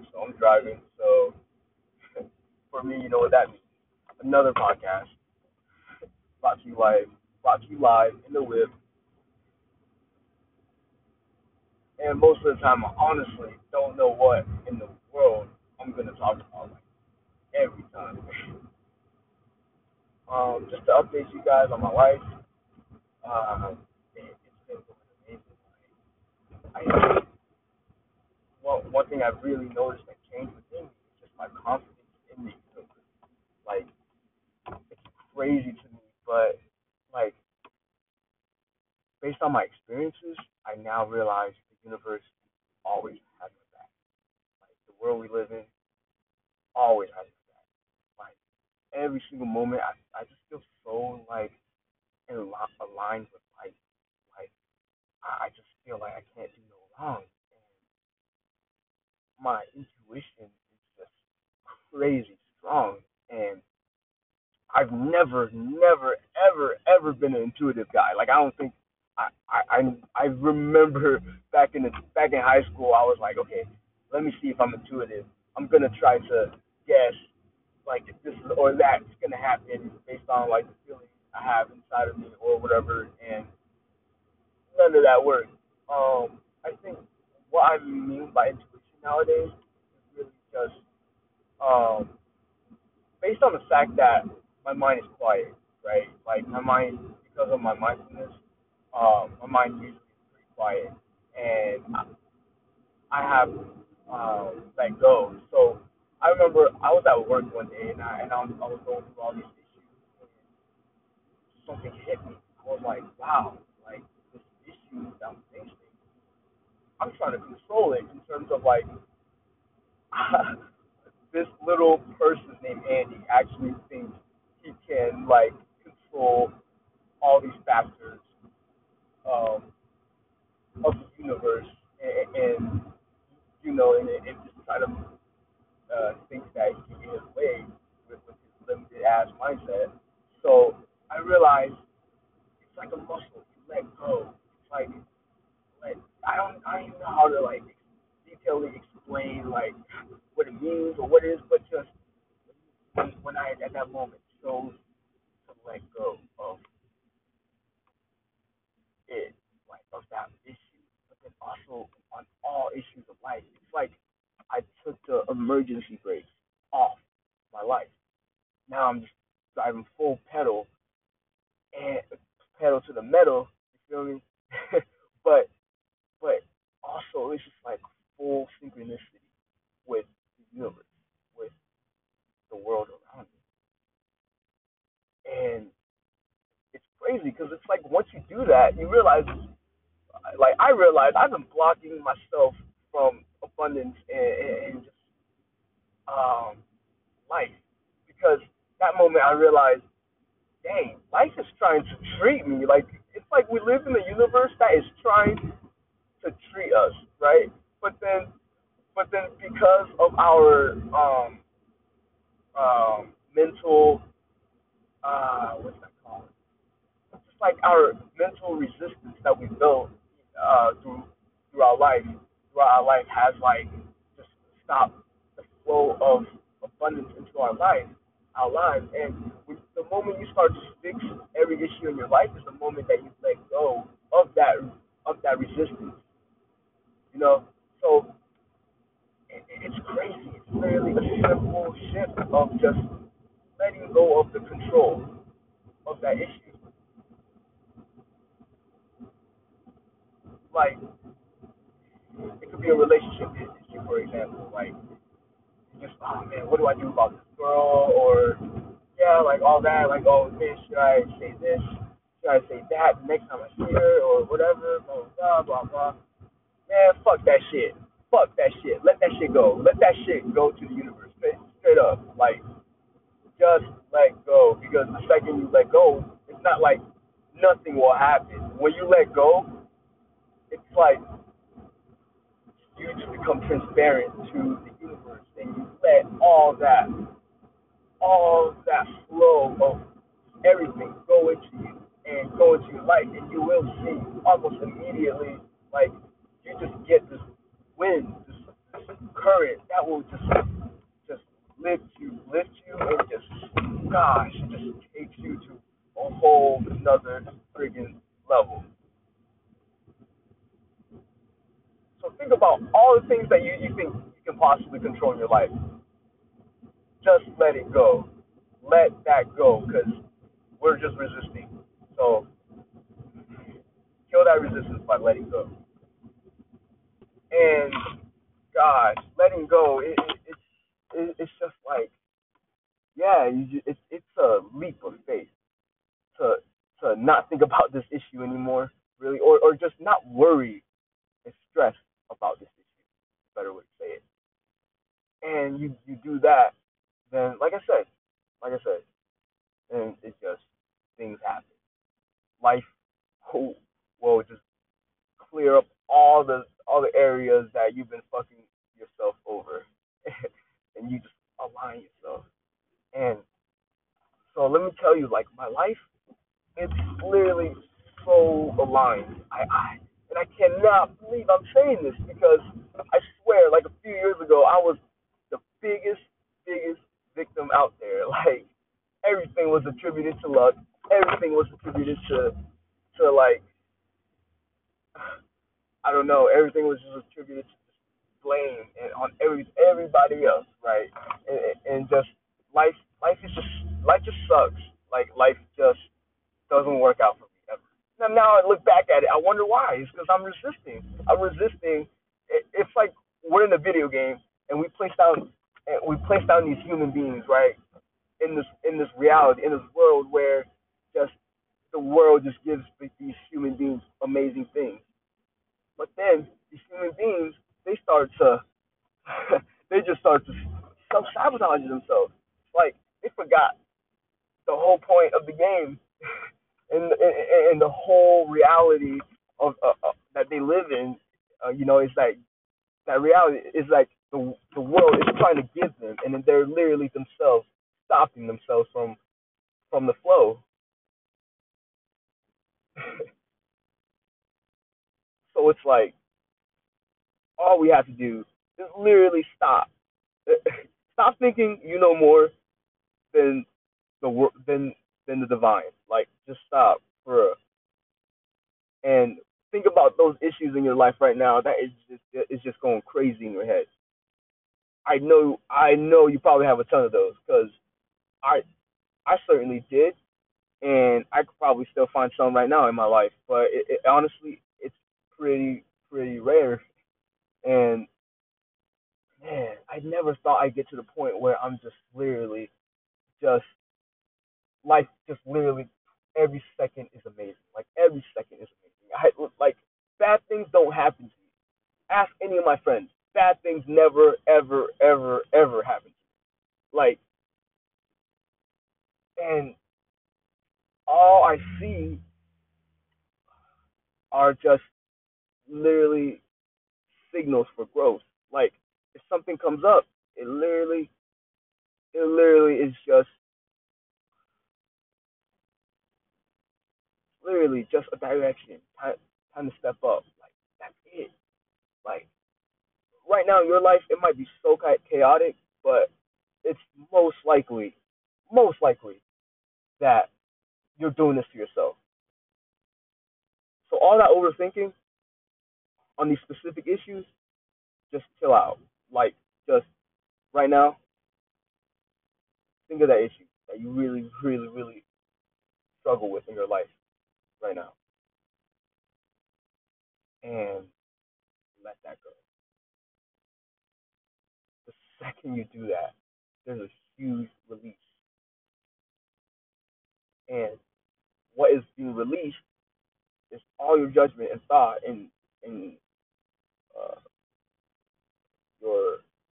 drive, so I'm driving. So for me, you know what that means. Another podcast. Brought to you live in the whip. And most of the time, I honestly don't know what in the world I'm going to talk about, like, every time. Just to update you guys on my life, it's been amazing. One thing I've really noticed that changed within me is just my confidence in me. Like, it's crazy to me, but, like, based on my experiences, I now realize the universe always has my back. Like, the world we live in always has my back. Like, every single moment, I just feel so, like, aligned with life. Like, I just feel like I can't do no wrong. And my intuition is just crazy strong. And I've never, ever been an intuitive guy. Like, I don't think I remember back in high school, I was like, okay, let me see if I'm intuitive. I'm going to try to guess, like, if this or that's going to happen based on, like, the feelings I have inside of me or whatever, and none of that worked. I think what I mean by intuition nowadays is really just based on the fact that my mind is quiet, right? Like, my mind, because of my mindfulness, my mind usually is pretty quiet, and I have let go. So I remember I was at work one day, and I was going through all these issues, and something hit me. I was like, wow, like, this issue that I'm facing, I'm trying to control it in terms of, like, this little person named Andy actually thinks he can, like, control all these factors of the universe, and you know, and just try to think that he can get his way with his limited ass mindset. So I realized it's like a muscle. You let go. It's like I don't even know how to, like, detailedly explain, like, what it means or what it is, but just when I at that moment chose to let go of it, like, of that issue, but then also on all issues of life. It's like I took the emergency brake off my life. Now I'm just driving full pedal to the metal, you feel me? but also it's just like full synchronicity with the universe, with the world around me. And it's crazy because it's like once you do that, you realize, like, I realized I've been blocking myself from abundance and just life, because that moment I realized, dang, life is trying to treat me. Like, it's like we live in a universe that is trying to treat us, right? But then because of our mental like our mental resistance that we built through our life has, like, just stopped the flow of abundance into our lives. And the moment you start to fix every issue in your life is the moment that you let go of that resistance. You know, so it's crazy. It's literally a simple shift of just letting go of the control of that issue. Like, it could be a relationship issue, for example. Like, just, oh man, what do I do about this girl? Or, yeah, like, all that. Like, oh man, should I say this? Should I say that next time I see her? Or whatever, blah, blah, blah, blah. Man, fuck that shit. Fuck that shit. Let that shit go. Let that shit go to the universe. Straight up. Like, just let go. Because the second you let go, it's not like nothing will happen. When you let go, it's like you just become transparent to the universe, and you let all that flow of everything go into you and go into your life, and you will see almost immediately, like, you just get this wind, this courage that will just lift you, and it just takes you to a whole another friggin' level. So think about all the things that you think you can possibly control in your life. Just let it go. Let that go, because we're just resisting. So kill that resistance by letting go. And gosh, letting go, it's just like, yeah, it's a leap of faith to not think about this issue anymore, really, or just not worry and stress about this issue. Better way to say it. And you do that, then like I said, and it's just things happen. Life will just clear up all the areas that you've been fucking yourself over, and you just align yourself. And so let me tell you, like, my life, it's literally so aligned. I cannot believe I'm saying this, because I swear, like, a few years ago, I was the biggest victim out there. Like, everything was attributed to luck. Everything was attributed to like, I don't know, everything was just attributed to blame and on everybody else, right? And just life just sucks. Like, life just doesn't work out for me ever. Now I look back at it, I wonder why. It's because I'm resisting. It's like we're in a video game and we place down these human beings, right, in this reality, in this world where just the world just gives these human beings amazing things. But then these human beings, they just start to self-sabotage themselves. Like, they forgot the whole point of the game and the whole reality of that they live in. You know, it's like that reality is like the world is trying to give them, and then they're literally themselves stopping themselves from the flow. So it's like, all we have to do is literally stop. Stop thinking you know more than the divine. Like, just stop for real. And think about those issues in your life right now. That is just, it's just going crazy in your head. I know you probably have a ton of those, because I certainly did, and I could probably still find some right now in my life. But it honestly, it's pretty rare. And man, I never thought I'd get to the point where I'm just literally just, life just literally every second is amazing. Like, every second is amazing. Like, bad things don't happen to me. Ask any of my friends. Bad things never, ever, ever, ever happen to me. Like, and all I see are just literally signals for growth. Like, if something comes up, it literally is just literally just a direction. Time to step up. Like, that's it. Like, right now in your life, it might be so chaotic, but it's most likely that you're doing this to yourself. So all that overthinking on these specific issues, just chill out. Like, just right now, think of that issue that you really, really, really struggle with in your life right now. And let that go. The second you do that, there's a huge release. And what is being released is all your judgment and thought and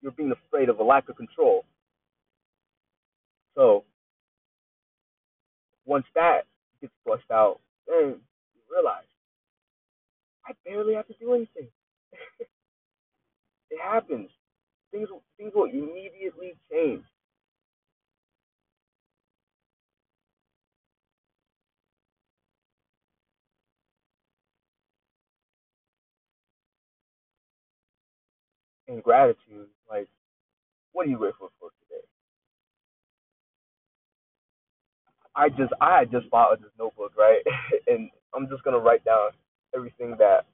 you're being afraid of a lack of control. So once that gets flushed out, then you realize I barely have to do anything. It happens. Things will immediately change. and gratitude, like, what are you grateful for today? I just filed this notebook, right? And I'm just gonna write down everything that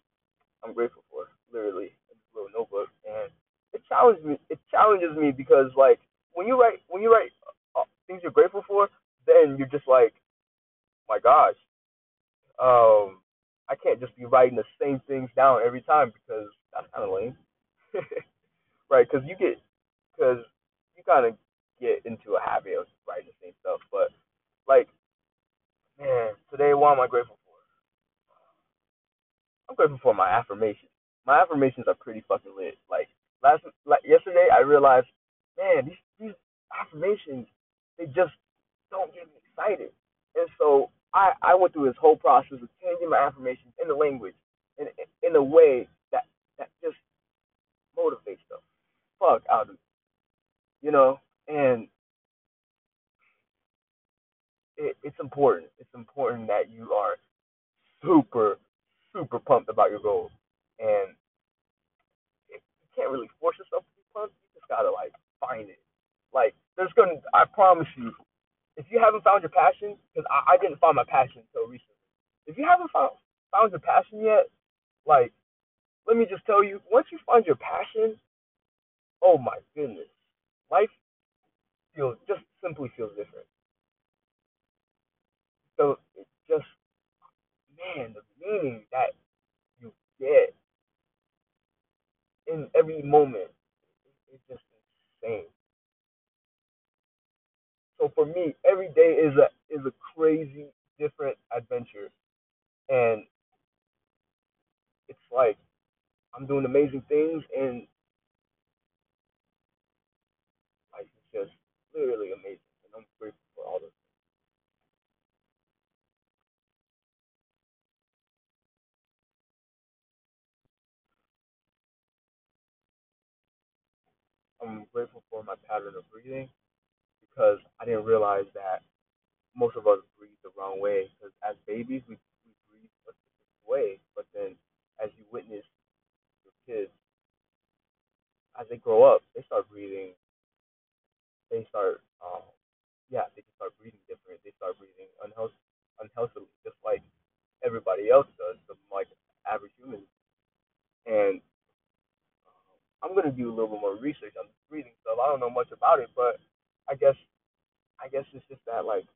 I'm grateful for, literally, in this little notebook. And it challenges me because, like, when you write things you're grateful for, then you're just like, my gosh, I can't just be writing the same things down every time because that's kind of lame, right? Because you kind of get into a habit of writing the same stuff. But, like, man, today, what am I grateful for? I'm grateful for my affirmations. My affirmations are pretty fucking lit. Like, yesterday, I realized, man, these affirmations, they just don't get me excited. And so I went through this whole process of changing my affirmations in the language and in a way that just motivates the fuck out of me, you know? And it's important. It's important that you are super, super pumped about your goals. And you can't really force yourself to be pumped. You just gotta, like, find it. Like, I promise you, if you haven't found your passion, because I didn't find my passion until recently. If you haven't found your passion yet, like, let me just tell you, once you find your passion, oh my goodness, life simply feels different. So it's just, man, the meaning that you get in every moment is just insane. So for me, every day is a crazy, different adventure. And it's like I'm doing amazing things, and life is just literally amazing. And I'm grateful for all those things. I'm grateful for my pattern of breathing, because I didn't realize that most of us breathe the wrong way. Because as babies, we breathe a specific way, but then as you witness your kids, as they grow up, they start breathing. They just start breathing different. They start breathing unhealthily, just like everybody else does, like average humans. And I'm gonna do a little bit more research on breathing stuff. I don't know much about it, but I guess it's just that, like,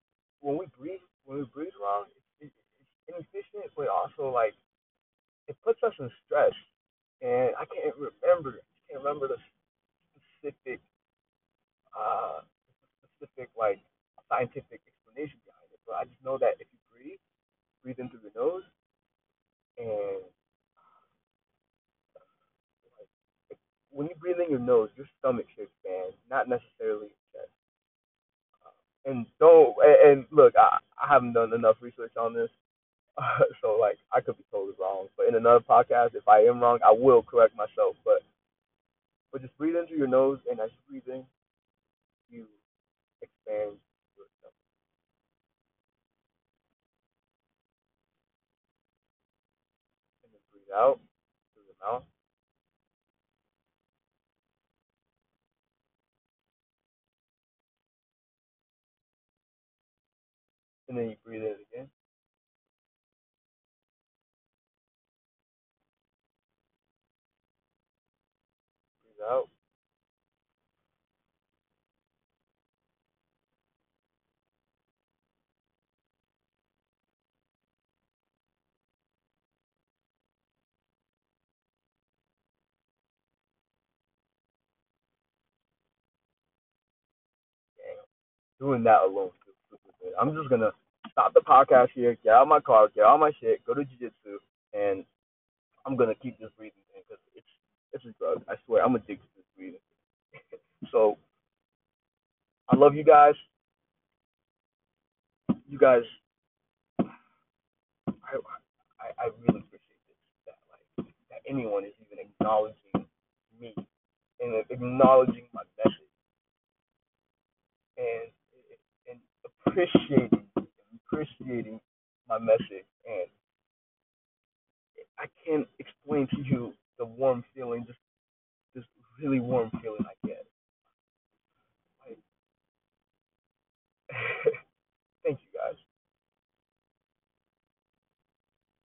when we breathe wrong, it's inefficient, but also, like, it puts us in stress. And I can't remember the specific, like, scientific explanation behind it. But I just know that if you breathe in through the nose, and like, when you breathe in your nose, your stomach should expand, not necessarily your chest. And look, I haven't done enough research on this, so, like, I could be totally wrong. But in another podcast, if I am wrong, I will correct myself. But just breathe into your nose, and as you breathe in, you expand your stomach. And then breathe out through your mouth. And then you breathe in again. Breathe out. Damn. Doing that alone. I'm just going to stop the podcast here, get out of my car, get out of my shit, go to jiu-jitsu, and I'm going to keep this breathing thing because it's a drug. I swear, I'm addicted to this breathing. So, I love you guys. You guys, I really appreciate this, that anyone is even acknowledging me and acknowledging my message. And appreciating my message, and I can't explain to you the warm feeling, just really warm feeling like